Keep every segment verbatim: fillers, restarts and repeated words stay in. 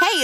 Hey,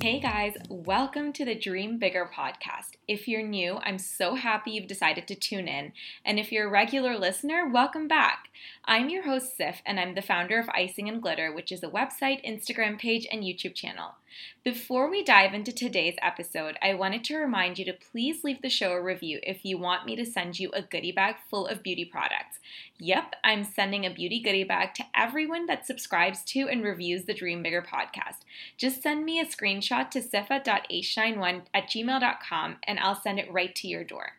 Hey guys, welcome to the Dream Bigger podcast. If you're new, I'm so happy you've decided to tune in. And if you're a regular listener, welcome back. I'm your host, Sif, and I'm the founder of Icing and Glitter, which is a website, Instagram page, and YouTube channel. Before we dive into today's episode, I wanted to remind you to please leave the show a review if you want me to send you a goodie bag full of beauty products. Yep, I'm sending a beauty goodie bag to everyone that subscribes to and reviews the Dream Bigger podcast. Just send me a screenshot to sifa dot h ninety-one at gmail dot com and I'll send it right to your door.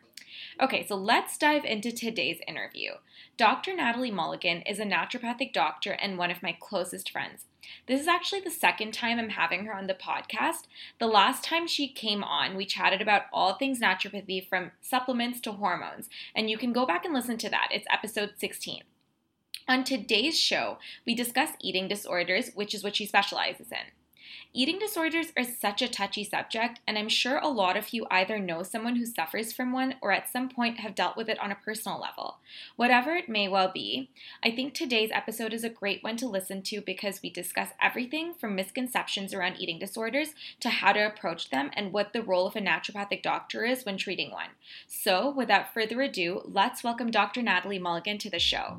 Okay, so let's dive into today's interview. Doctor Natalie Mulligan is a naturopathic doctor and one of my closest friends. This is actually the second time I'm having her on the podcast. The last time she came on, we chatted about all things naturopathy from supplements to hormones, and you can go back and listen to that. It's episode sixteen. On today's show, we discuss eating disorders, which is what she specializes in. Eating disorders are such a touchy subject, and I'm sure a lot of you either know someone who suffers from one or at some point have dealt with it on a personal level. Whatever it may well be, I think today's episode is a great one to listen to because we discuss everything from misconceptions around eating disorders to how to approach them and what the role of a naturopathic doctor is when treating one. So, without further ado, let's welcome Doctor Natalie Mulligan to the show.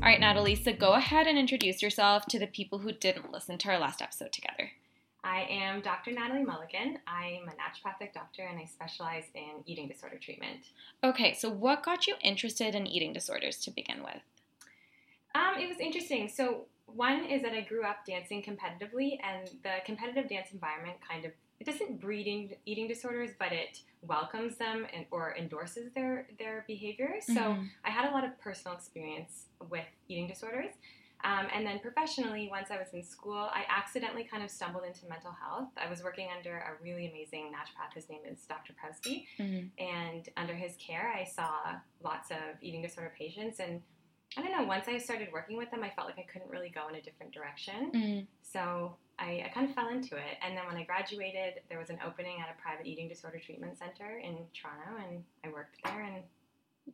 All right, Natalie, so go ahead and introduce yourself to the people who didn't listen to our last episode together. I am Doctor Natalie Mulligan. I'm a naturopathic doctor and I specialize in eating disorder treatment. Okay, so what got you interested in eating disorders to begin with? Um, it was interesting. So one is that I grew up dancing competitively, and the competitive dance environment kind of, it doesn't breed in eating disorders, but it welcomes them and or endorses their, their behavior. So mm-hmm. I had a lot of personal experience with eating disorders. Um, and then professionally, once I was in school, I accidentally kind of stumbled into mental health. I was working under a really amazing naturopath. His name is Doctor Presby. Mm-hmm. And under his care, I saw lots of eating disorder patients. And I don't know, once I started working with them, I felt like I couldn't really go in a different direction. Mm-hmm. So I, I kind of fell into it, and then when I graduated, there was an opening at a private eating disorder treatment center in Toronto, and I worked there, and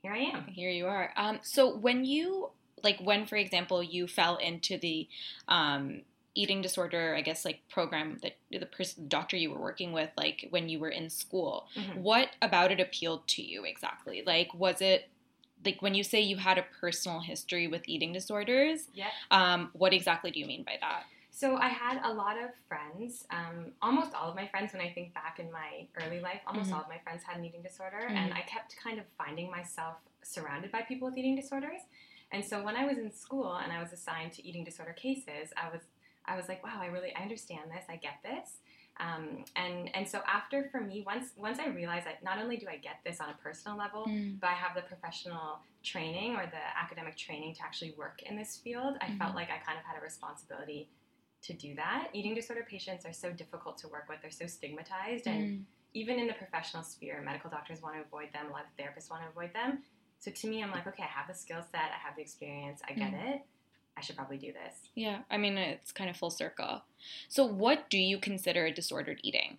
here I am. Here you are. Um, so when you, like when, for example, you fell into the um, eating disorder, I guess, like program that the person, doctor you were working with, like when you were in school, mm-hmm. what about it appealed to you exactly? Like, was it, like when you say you had a personal history with eating disorders, yeah. um, what exactly do you mean by that? So I had a lot of friends, um, almost all of my friends, when I think back in my early life, almost mm-hmm. all of my friends had an eating disorder, mm-hmm. and I kept kind of finding myself surrounded by people with eating disorders. And so when I was in school and I was assigned to eating disorder cases, I was I was like, wow, I really I understand this, I get this. Um, and, and so after, for me, once once I realized that not only do I get this on a personal level, mm. but I have the professional training or the academic training to actually work in this field, I mm-hmm. felt like I kind of had a responsibility to do that. Eating disorder patients are so difficult to work with. They're so stigmatized. And mm. even in the professional sphere, medical doctors want to avoid them. A lot of therapists want to avoid them. So to me, I'm like, okay, I have the skill set. I have the experience. I get mm. it. I should probably do this. Yeah. I mean, it's kind of full circle. So what do you consider a disordered eating?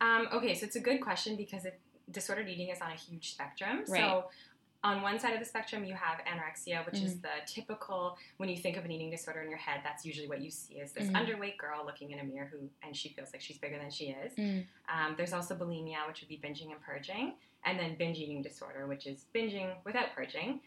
Um, okay. So it's a good question because it, disordered eating is on a huge spectrum. Right. So on one side of the spectrum, you have anorexia, which mm-hmm. is the typical, when you think of an eating disorder in your head, that's usually what you see is this mm-hmm. underweight girl looking in a mirror who, and she feels like she's bigger than she is. Mm-hmm. Um, there's also bulimia, which would be binging and purging, and then binge eating disorder, which is binging without purging.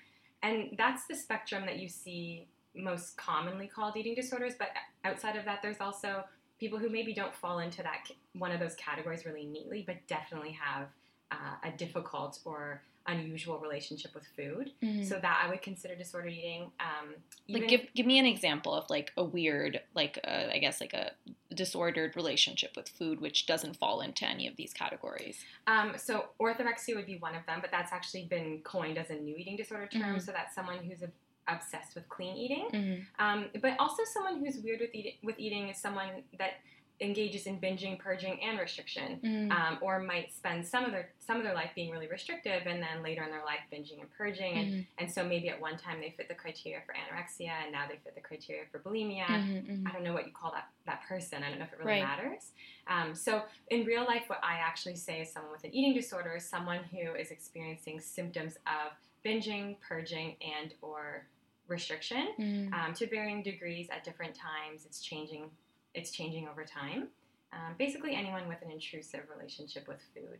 And that's the spectrum that you see most commonly called eating disorders, but outside of that, there's also people who maybe don't fall into that one of those categories really neatly, but definitely have uh, a difficult or unusual relationship with food. Mm-hmm. So that I would consider disordered eating. Um, even like give give me an example of like a weird, like a, I guess like a disordered relationship with food, which doesn't fall into any of these categories. Um, so orthorexia would be one of them, but that's actually been coined as a new eating disorder term. Mm-hmm. So that's someone who's a, obsessed with clean eating. Mm-hmm. Um, but also someone who's weird with, eat- with eating is someone that engages in binging, purging, and restriction, mm. um, or might spend some of their some of their life being really restrictive, and then later in their life binging and purging, and, mm. and so maybe at one time they fit the criteria for anorexia, and now they fit the criteria for bulimia. Mm-hmm, mm-hmm. I don't know what you call that, that person. I don't know if it really right. matters. Um, so in real life, what I actually say is someone with an eating disorder is someone who is experiencing symptoms of binging, purging, and or restriction mm. um, to varying degrees at different times. It's changing. It's changing over time. Um, basically, anyone with an intrusive relationship with food.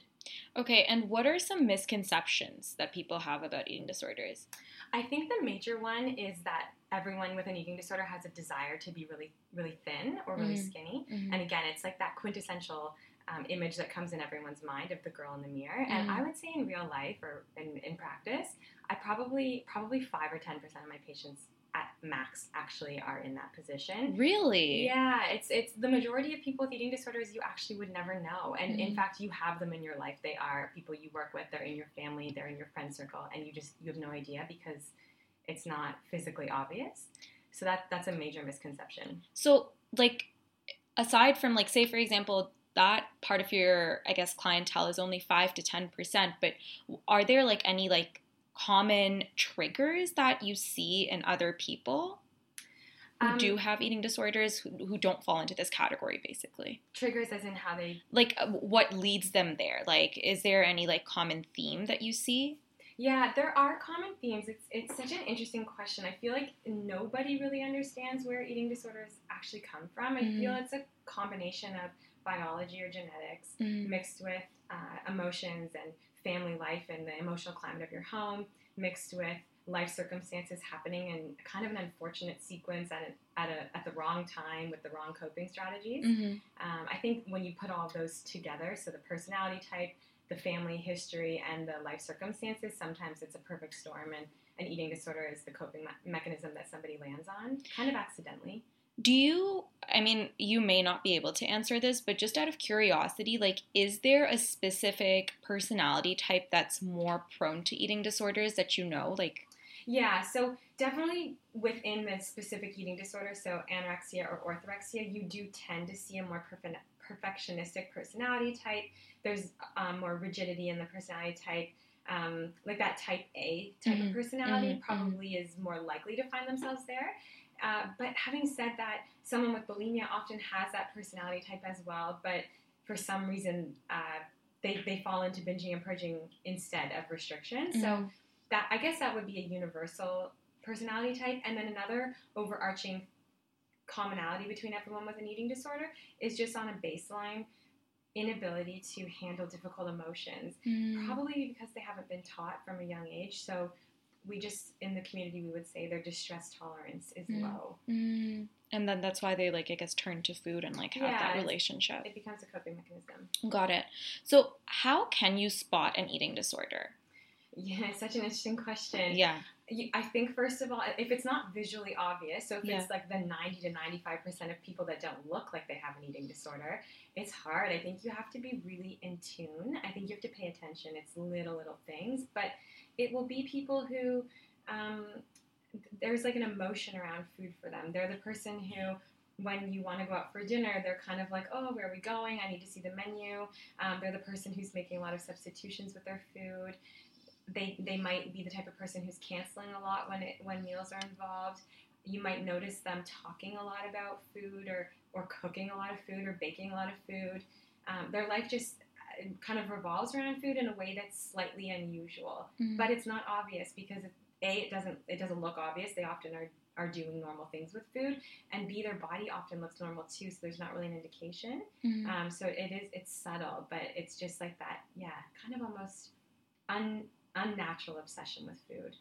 Okay, and what are some misconceptions that people have about eating disorders? I think the major one is that everyone with an eating disorder has a desire to be really, really thin or really mm-hmm. skinny. Mm-hmm. And again, it's like that quintessential um, image that comes in everyone's mind of the girl in the mirror. Mm-hmm. And I would say in real life or in, in practice, I probably probably five or ten percent of my patients at max actually are in that position. Really? Yeah, it's it's the majority of people with eating disorders you actually would never know. And mm-hmm. in fact, you have them in your life. They are people you work with, they're in your family, they're in your friend circle, and you just, you have no idea because it's not physically obvious. So that that's a major misconception. So like, aside from like, say for example, that part of your, I guess, clientele is only five to ten percent, but are there like any like common triggers that you see in other people who um, do have eating disorders who, who don't fall into this category, basically? Triggers as in how they... Like, what leads them there? Like, is there any, like, common theme that you see? Yeah, there are common themes. It's it's such an interesting question. I feel like nobody really understands where eating disorders actually come from. I mm-hmm. feel it's a combination of biology or genetics mm-hmm. mixed with uh, emotions and family life and the emotional climate of your home, mixed with life circumstances happening in kind of an unfortunate sequence at a, at, a, at the wrong time with the wrong coping strategies. Mm-hmm. Um, I think when you put all of those together, so the personality type, the family history, and the life circumstances, sometimes it's a perfect storm, and an eating disorder is the coping me- mechanism that somebody lands on, kind of accidentally. Do you, I mean, you may not be able to answer this, but just out of curiosity, like, is there a specific personality type that's more prone to eating disorders that you know, like? Yeah, so definitely within the specific eating disorder, so anorexia or orthorexia, you do tend to see a more perfe- perfectionistic personality type. There's um, more rigidity in the personality type. Um, like that type A type mm-hmm. of personality mm-hmm. probably mm-hmm. is more likely to find themselves there. Uh, but having said that, someone with bulimia often has that personality type as well, but for some reason uh, they, they fall into binging and purging instead of restriction. Mm-hmm. So that, I guess that would be a universal personality type. And then another overarching commonality between everyone with an eating disorder is just on a baseline inability to handle difficult emotions, mm-hmm. probably because they haven't been taught from a young age. So we just, in the community, we would say their distress tolerance is mm. low. Mm. And then that's why they, like, I guess, turn to food and, like, have yeah, that relationship. It becomes a coping mechanism. Got it. So how can you spot an eating disorder? Yeah, it's such an interesting question. Yeah. I think, first of all, if it's not visually obvious, so if yeah. it's, like, the ninety to ninety-five percent of people that don't look like they have an eating disorder, it's hard. I think you have to be really in tune. I think you have to pay attention. It's little, little things, but it will be people who, um, there's like an emotion around food for them. They're the person who, when you want to go out for dinner, they're kind of like, oh, where are we going? I need to see the menu. Um, they're the person who's making a lot of substitutions with their food. They they might be the type of person who's canceling a lot when it, when meals are involved. You might notice them talking a lot about food or, or cooking a lot of food or baking a lot of food. Um, their life just kind of revolves around food in a way that's slightly unusual, mm-hmm. but it's not obvious because if, A, it doesn't it doesn't look obvious. They often are, are doing normal things with food, and B, their body often looks normal too, so there's not really an indication. Mm-hmm. Um, so it is it's subtle, but it's just like that, yeah, kind of almost un, unnatural obsession with food.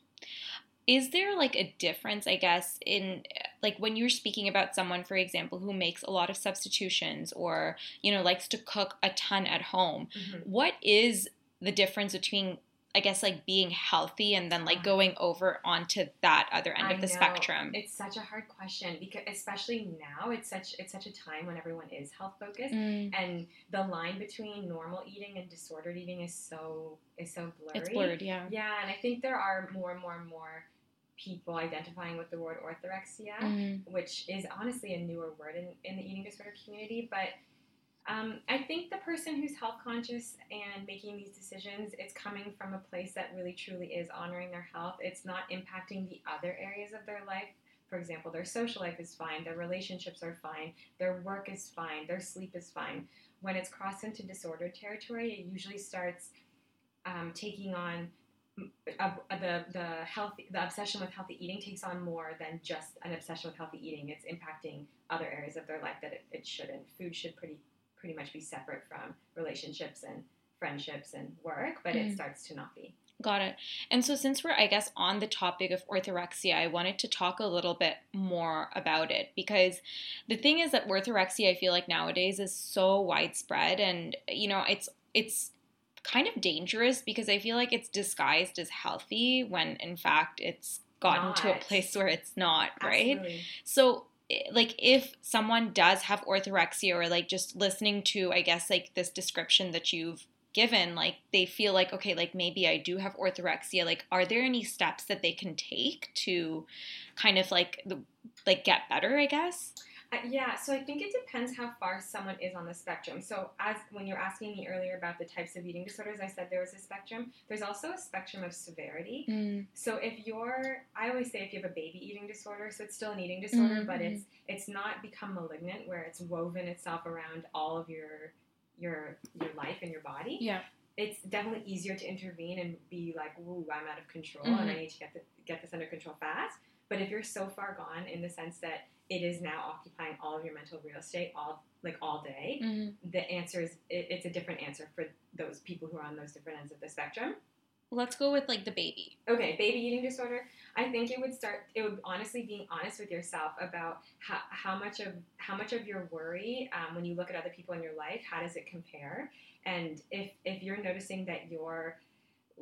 Is there, like, a difference, I guess, in, like, when you're speaking about someone, for example, who makes a lot of substitutions or, you know, likes to cook a ton at home, mm-hmm. what is the difference between, I guess, like, being healthy and then, like, going over onto that other end I of the know. spectrum? It's such a hard question because, especially now, it's such it's such a time when everyone is health-focused, mm. and the line between normal eating and disordered eating is so is so blurry. It's blurred, yeah. Yeah, and I think there are more and more and more people identifying with the word orthorexia, mm. which is honestly a newer word in, in the eating disorder community, but Um, I think the person who's health conscious and making these decisions, it's coming from a place that really truly is honoring their health. It's not impacting the other areas of their life. For example, their social life is fine, their relationships are fine, their work is fine, their sleep is fine. When it's crossed into disordered territory, it usually starts um, taking on Uh, the the healthy the obsession with healthy eating takes on more than just an obsession with healthy eating. It's impacting other areas of their life that it, it shouldn't. Food should pretty pretty much be separate from relationships and friendships and work, but mm. it starts to not be. Got it. And so since we're, I guess, on the topic of orthorexia, I wanted to talk a little bit more about it, because the thing is that orthorexia, I feel like nowadays, is so widespread, and, you know, it's it's kind of dangerous because I feel like it's disguised as healthy when in fact it's gotten not. to a place where it's not, right? Absolutely. So, like, if someone does have orthorexia, or, like, just listening to, I guess, like, this description that you've given, like, they feel like, okay, like, maybe I do have orthorexia, like, are there any steps that they can take to kind of, like, the, like, get better, I guess? Uh, yeah, so I think it depends how far someone is on the spectrum. So as when you were asking me earlier about the types of eating disorders, I said there was a spectrum. There's also a spectrum of severity. Mm. So if you're, I always say if you have a baby eating disorder, so it's still an eating disorder, mm-hmm. but it's it's not become malignant where it's woven itself around all of your your your life and your body. Yeah. It's definitely easier to intervene and be like, "Ooh, I'm out of control, mm-hmm. and I need to get the, get this under control fast." But if you're so far gone in the sense that it is now occupying all of your mental real estate, all like all day, mm-hmm. the answer is, it, it's a different answer for those people who are on those different ends of the spectrum. Let's go with, like, the baby. Okay, baby eating disorder. I think it would start, it would honestly being honest with yourself about how, how much of how much of your worry, um, when you look at other people in your life, how does it compare? And if if you're noticing that you're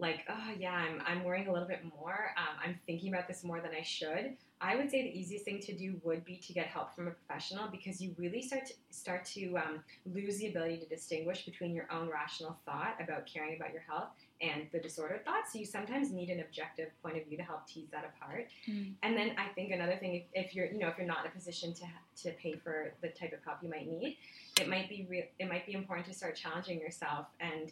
like, oh yeah, I'm I'm worrying a little bit more, um, I'm thinking about this more than I should, I would say the easiest thing to do would be to get help from a professional, because you really start to, start to um, lose the ability to distinguish between your own rational thought about caring about your health and the disordered thoughts. So you sometimes need an objective point of view to help tease that apart. Mm. And then I think another thing, if, if you're you know if you're not in a position to to pay for the type of help you might need, it might be re- it might be important to start challenging yourself. And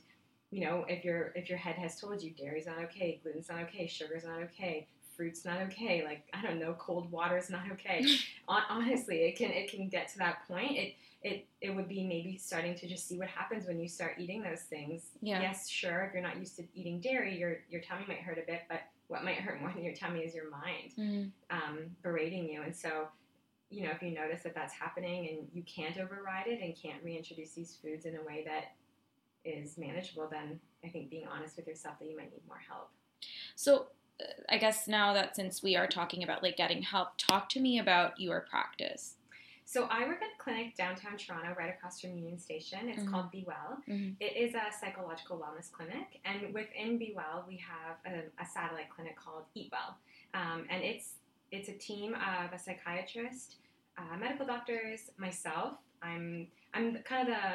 you know if your if your head has told you dairy's not okay, gluten's not okay, sugar's not okay, fruit's not okay, like, I don't know, cold water's not okay. Honestly, it can it can get to that point. It it it would be maybe starting to just see what happens when you start eating those things. Yeah. Yes, sure, if you're not used to eating dairy, your your tummy might hurt a bit, but what might hurt more than your tummy is your mind, mm. um, berating you. And so, you know, if you notice that that's happening and you can't override it and can't reintroduce these foods in a way that is manageable, then I think being honest with yourself that you might need more help. So, I guess now that since we are talking about, like, getting help, talk to me about your practice. So I work at a clinic downtown Toronto, right across from Union Station. It's mm-hmm. called Be Well. Mm-hmm. It is a psychological wellness clinic, and within Be Well, we have a, a satellite clinic called Eat Well, um, and it's it's a team of a psychiatrist, uh, medical doctors, myself. I'm I'm kind of the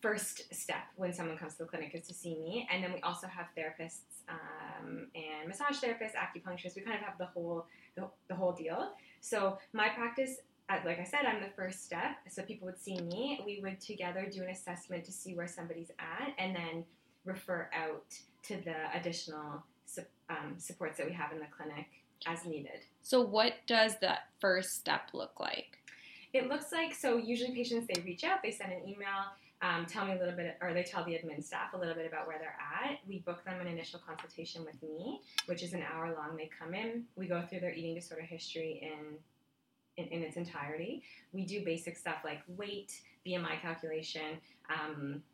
first step when someone comes to the clinic is to see me, and then we also have therapists um, and massage therapists, acupuncturists. We kind of have the whole the, the whole deal. So my practice, like I said, I'm the first step. So people would see me. We would together do an assessment to see where somebody's at, and then refer out to the additional um, supports that we have in the clinic as needed. So what does that first step look like? It looks like, so usually patients, they reach out, they send an email, um, tell me a little bit, or they tell the admin staff a little bit about where they're at. We book them an initial consultation with me, which is an hour long. They come in, we go through their eating disorder history in in, in its entirety. We do basic stuff like weight, B M I calculation, um,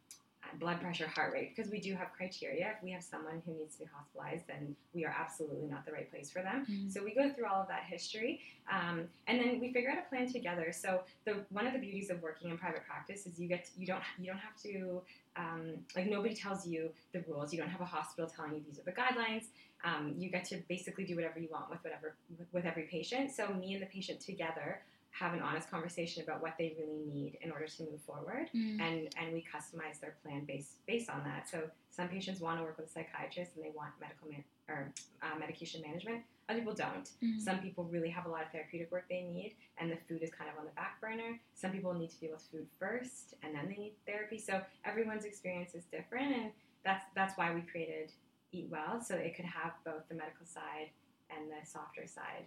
blood pressure, heart rate, because we do have criteria. If we have someone who needs to be hospitalized, then we are absolutely not the right place for them. Mm-hmm. So we go through all of that history, um, and then we figure out a plan together. So the one of the beauties of working in private practice is you get to, you don't you don't have to um, like nobody tells you the rules. You don't have a hospital telling you these are the guidelines. Um, you get to basically do whatever you want with whatever with, with every patient. So me and the patient together have an honest conversation about what they really need in order to move forward, mm. and, and we customize their plan based based on that. So some patients want to work with a psychiatrist and they want medical man- or uh, medication management. Other people don't. Mm. Some people really have a lot of therapeutic work they need, and the food is kind of on the back burner. Some people need to deal with food first, and then they need therapy. So everyone's experience is different, and that's that's why we created Eat Well, so it could have both the medical side and the softer side.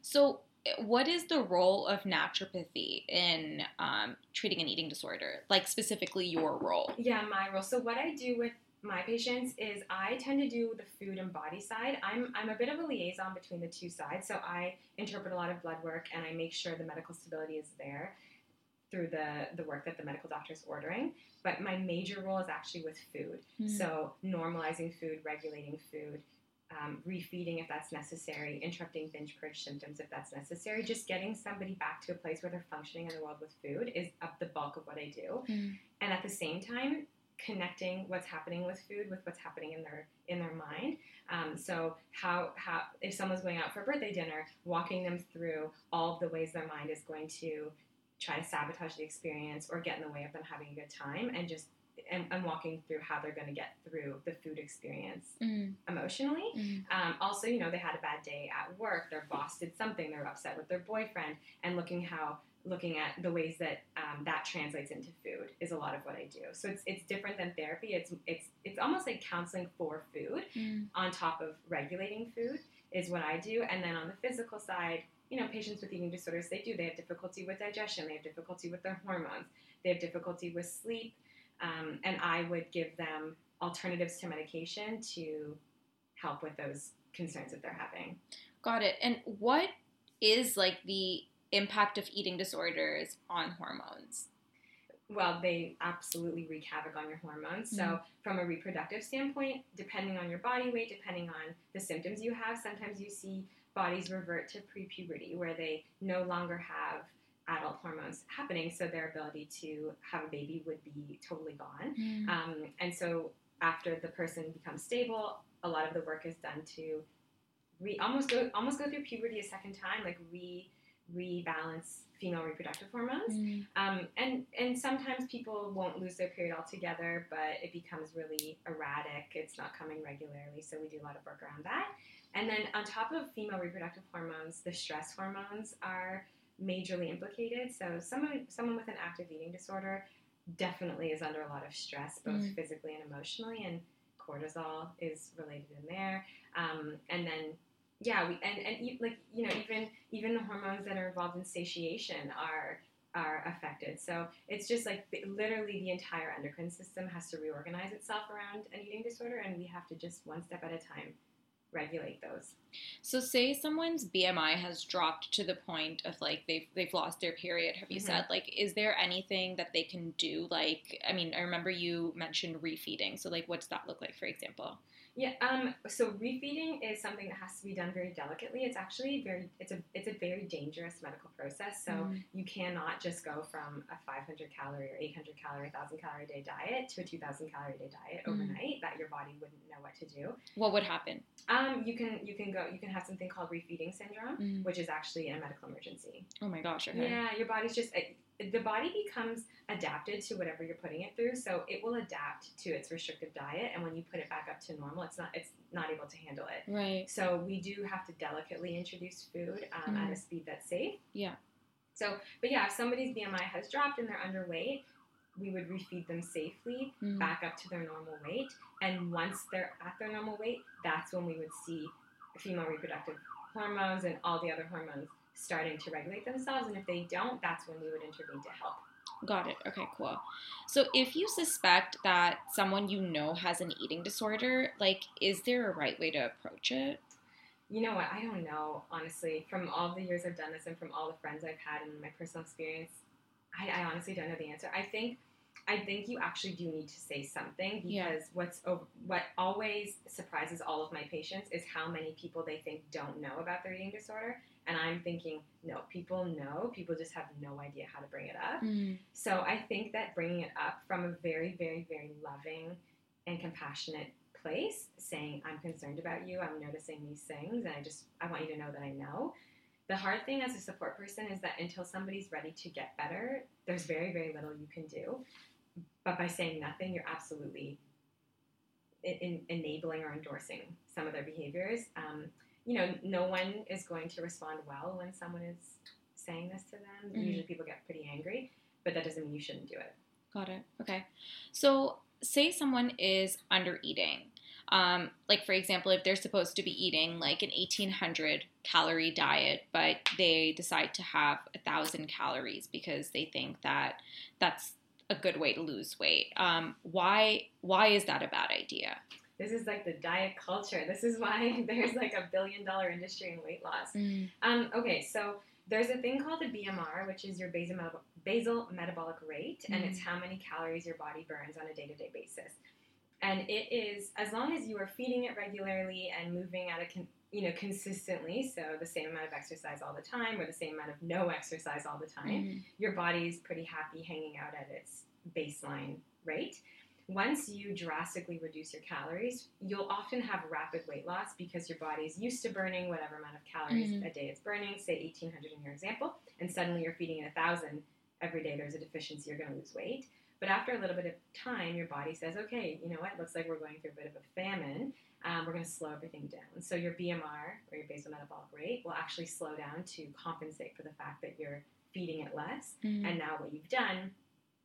So what is the role of naturopathy in um, treating an eating disorder? Like, specifically your role? Yeah, my role. So what I do with my patients is I tend to do the food and body side. I'm I'm a bit of a liaison between the two sides. So I interpret a lot of blood work, and I make sure the medical stability is there through the, the work that the medical doctor is ordering. But my major role is actually with food. Mm. So normalizing food, regulating food, Um, refeeding if that's necessary, interrupting binge purge symptoms if that's necessary, just getting somebody back to a place where they're functioning in the world with food is up the bulk of what I do. Mm. And at the same time, connecting what's happening with food with what's happening in their in their mind. Um, so how how if someone's going out for a birthday dinner, walking them through all of the ways their mind is going to try to sabotage the experience or get in the way of them having a good time, and just And, and walking through how they're going to get through the food experience mm. emotionally. Mm. Um, also, you know, they had a bad day at work. Their boss did something. They're upset with their boyfriend. And looking how looking at the ways that um, that translates into food is a lot of what I do. So it's it's different than therapy. It's it's it's almost like counseling for food mm. on top of regulating food is what I do. And then on the physical side, you know, patients with eating disorders, they do. They have difficulty with digestion. They have difficulty with their hormones. They have difficulty with sleep. Um, and I would give them alternatives to medication to help with those concerns that they're having. Got it. And what is, like, the impact of eating disorders on hormones? Well, they absolutely wreak havoc on your hormones. So mm-hmm. from a reproductive standpoint, depending on your body weight, depending on the symptoms you have, sometimes you see bodies revert to pre-puberty where they no longer have adult hormones happening, so their ability to have a baby would be totally gone. Mm. Um, and so after the person becomes stable, a lot of the work is done to re- almost go almost go through puberty a second time, like re rebalance female reproductive hormones. Mm. Um, and and sometimes people won't lose their period altogether, but it becomes really erratic. It's not coming regularly, so we do a lot of work around that. And then on top of female reproductive hormones, the stress hormones are majorly implicated. So someone someone with an active eating disorder definitely is under a lot of stress, both mm. physically and emotionally, and cortisol is related in there. Um, and then, yeah, we and, and like, you know, even even the hormones that are involved in satiation are are affected. So it's just like literally the entire endocrine system has to reorganize itself around an eating disorder, and we have to just one step at a time regulate those. So say someone's B M I has dropped to the point of, like, they've, they've lost their period, have you mm-hmm. said, like, is there anything that they can do? Like, I mean, I remember you mentioned refeeding. So, like, what's that look like, for example? Yeah. Um, so refeeding is something that has to be done very delicately. It's actually very, it's a, it's a very dangerous medical process. So mm. you cannot just go from a five hundred calorie or eight hundred calorie, one thousand calorie a day diet to a two thousand calorie a day diet overnight. Mm. That your body wouldn't know what to do. What would happen? Um, you can, you can go, you can have something called refeeding syndrome, mm. which is actually a medical emergency. Oh my gosh. Okay. Yeah. Your body's just, the body becomes adapted to whatever you're putting it through, so it will adapt to its restrictive diet, and when you put it back up to normal, it's not it's not able to handle it. Right. So we do have to delicately introduce food um, mm. at a speed that's safe. Yeah. So, but yeah, if somebody's B M I has dropped and they're underweight, we would refeed them safely mm. back up to their normal weight, and once they're at their normal weight, that's when we would see female reproductive hormones and all the other hormones starting to regulate themselves, and if they don't, that's when we would intervene to help. Got it. Okay, cool. So if you suspect that someone you know has an eating disorder, like, is there a right way to approach it? You know what? I don't know, honestly. From all the years I've done this and from all the friends I've had and my personal experience, I, I honestly don't know the answer. I think I think you actually do need to say something, because yeah. what's what always surprises all of my patients is how many people they think don't know about their eating disorder. And I'm thinking, no, people know. People just have no idea how to bring it up. Mm. So I think that bringing it up from a very, very, very loving and compassionate place, saying, I'm concerned about you, I'm noticing these things, and I just, I want you to know that I know. The hard thing as a support person is that until somebody's ready to get better, there's very, very little you can do. But by saying nothing, you're absolutely in, in enabling or endorsing some of their behaviors. Um, you know, no one is going to respond well when someone is saying this to them. Mm-hmm. Usually people get pretty angry, but that doesn't mean you shouldn't do it. Got it. Okay. So say someone is under eating. Um, like, for example, if they're supposed to be eating like an eighteen hundred calorie diet, but they decide to have one thousand calories because they think that that's a good way to lose weight. Um, why, why is that a bad idea? This is like the diet culture. This is why there's like a billion dollar industry in weight loss. Mm. Um, okay, so there's a thing called the B M R, which is your basal, basal metabolic rate, mm. and it's how many calories your body burns on a day-to-day basis. And it is, as long as you are feeding it regularly and moving at a, con- you know, consistently, so the same amount of exercise all the time or the same amount of no exercise all the time, mm. your body is pretty happy hanging out at its baseline rate. Once you drastically reduce your calories, you'll often have rapid weight loss because your body is used to burning whatever amount of calories mm-hmm. a day it's burning, say eighteen hundred in your example, and suddenly you're feeding it one thousand every day. There's a deficiency, you're going to lose weight. But after a little bit of time, your body says, okay, you know what, looks like we're going through a bit of a famine. Um, we're going to slow everything down. So your B M R, or your basal metabolic rate, will actually slow down to compensate for the fact that you're feeding it less. Mm-hmm. And now what you've done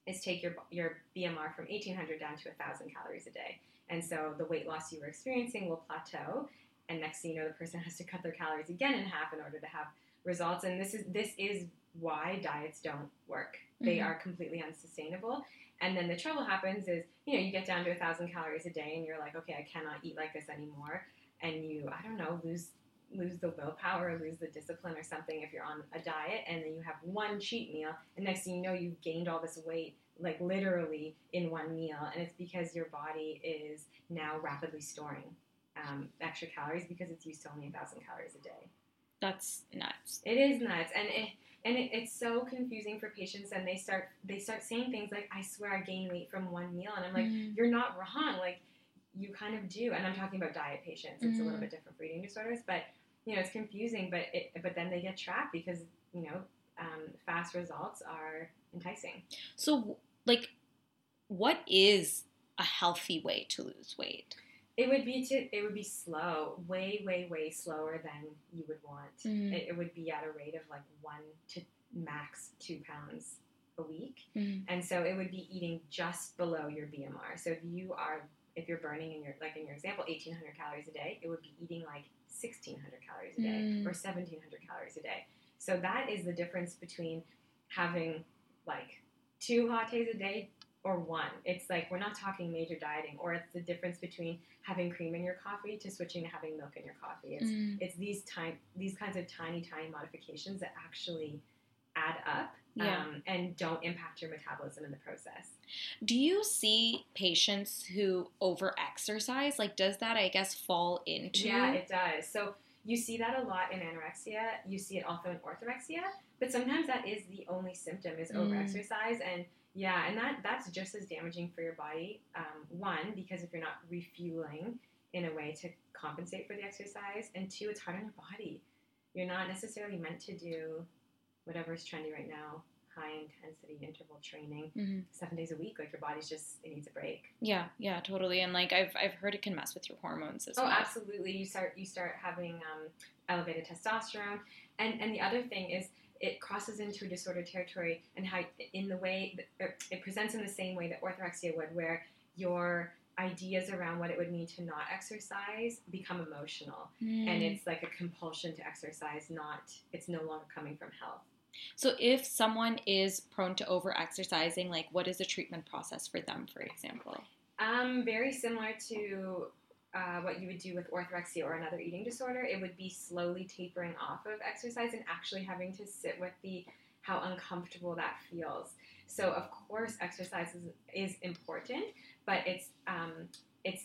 is take your your B M R from eighteen hundred down to one thousand calories a day. And so the weight loss you were experiencing will plateau. And next thing you know, the person has to cut their calories again in half in order to have results. And this is this is why diets don't work. They mm-hmm. are completely unsustainable. And then the trouble happens is, you know, you get down to one thousand calories a day and you're like, okay, I cannot eat like this anymore. And you, I don't know, lose lose the willpower or lose the discipline or something if you're on a diet. And then you have one cheat meal. And next thing you know, you've gained all this weight, like literally in one meal. And it's because your body is now rapidly storing um, extra calories because it's used to only one thousand calories a day. That's nuts. It is nuts. And it... And it, it's so confusing for patients, and they start they start saying things like, I swear I gain weight from one meal. And I'm like, mm. you're not wrong. Like, you kind of do. And I'm talking about diet patients. It's mm. a little bit different for eating disorders. But, you know, it's confusing. But it, but then they get trapped because, you know, um, fast results are enticing. So, like, what is a healthy way to lose weight? It would be to it would be slow, way, way, way slower than you would want. Mm. It, it would be at a rate of like one to max two pounds a week. Mm. And so it would be eating just below your B M R. So if you are if you're burning in your like in your example eighteen hundred calories a day, it would be eating like sixteen hundred calories a day mm. or seventeen hundred calories a day. So that is the difference between having like two lattes a day or one. It's like, we're not talking major dieting, or it's the difference between having cream in your coffee to switching to having milk in your coffee. It's, mm. it's these time, these kinds of tiny, tiny modifications that actually add up yeah. um, and don't impact your metabolism in the process. Do you see patients who over-exercise? Like, does that, I guess, fall into? Yeah, it does. So you see that a lot in anorexia. You see it also in orthorexia, but sometimes that is the only symptom is mm. over-exercise. And Yeah, and that, that's just as damaging for your body, um, one, because if you're not refueling in a way to compensate for the exercise, and two, it's hard on your body. You're not necessarily meant to do whatever is trendy right now, high-intensity interval training, mm-hmm. seven days a week. Like, your body's just, it needs a break. Yeah, yeah, totally. And, like, I've I've heard it can mess with your hormones as oh, well. Oh, absolutely. You start, you start having um, elevated testosterone. And, and the other thing is, it crosses into a disorder territory, and how in the way that, it presents in the same way that orthorexia would, where your ideas around what it would mean to not exercise become emotional. Mm. And it's like a compulsion to exercise, not, it's no longer coming from health. So if someone is prone to over-exercising, like what is the treatment process for them, for example? Um, very similar to uh, what you would do with orthorexia or another eating disorder. It would be slowly tapering off of exercise and actually having to sit with the how uncomfortable that feels. So of course, exercise is, is important, but it's um, it's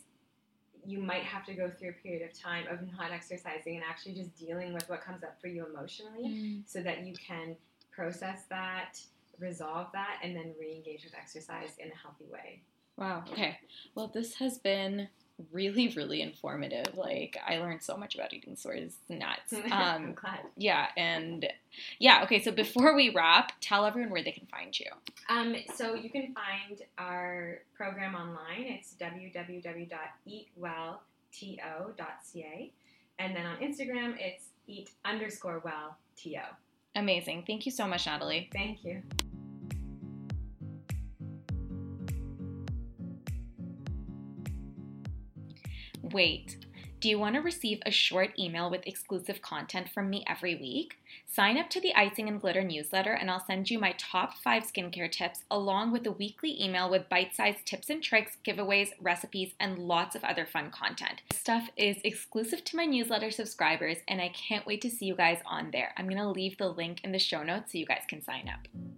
you might have to go through a period of time of not exercising and actually just dealing with what comes up for you emotionally, mm. so that you can process that, resolve that, and then re-engage with exercise in a healthy way. Wow. Okay. Well, this has been really, really informative. Like, I learned so much about eating disorders. It's nuts. Um, I'm glad. Yeah. And yeah. Okay. So before we wrap, tell everyone where they can find you. Um, so you can find our program online. It's w w w dot eat well t o dot c a. And then on Instagram, it's eat underscore well to. Amazing. Thank you so much, Natalie. Thank you. Wait, do you want to receive a short email with exclusive content from me every week? Sign up to the Icing and Glitter newsletter and I'll send you my top five skincare tips along with a weekly email with bite-sized tips and tricks, giveaways, recipes, and lots of other fun content. This stuff is exclusive to my newsletter subscribers and I can't wait to see you guys on there. I'm going to leave the link in the show notes so you guys can sign up.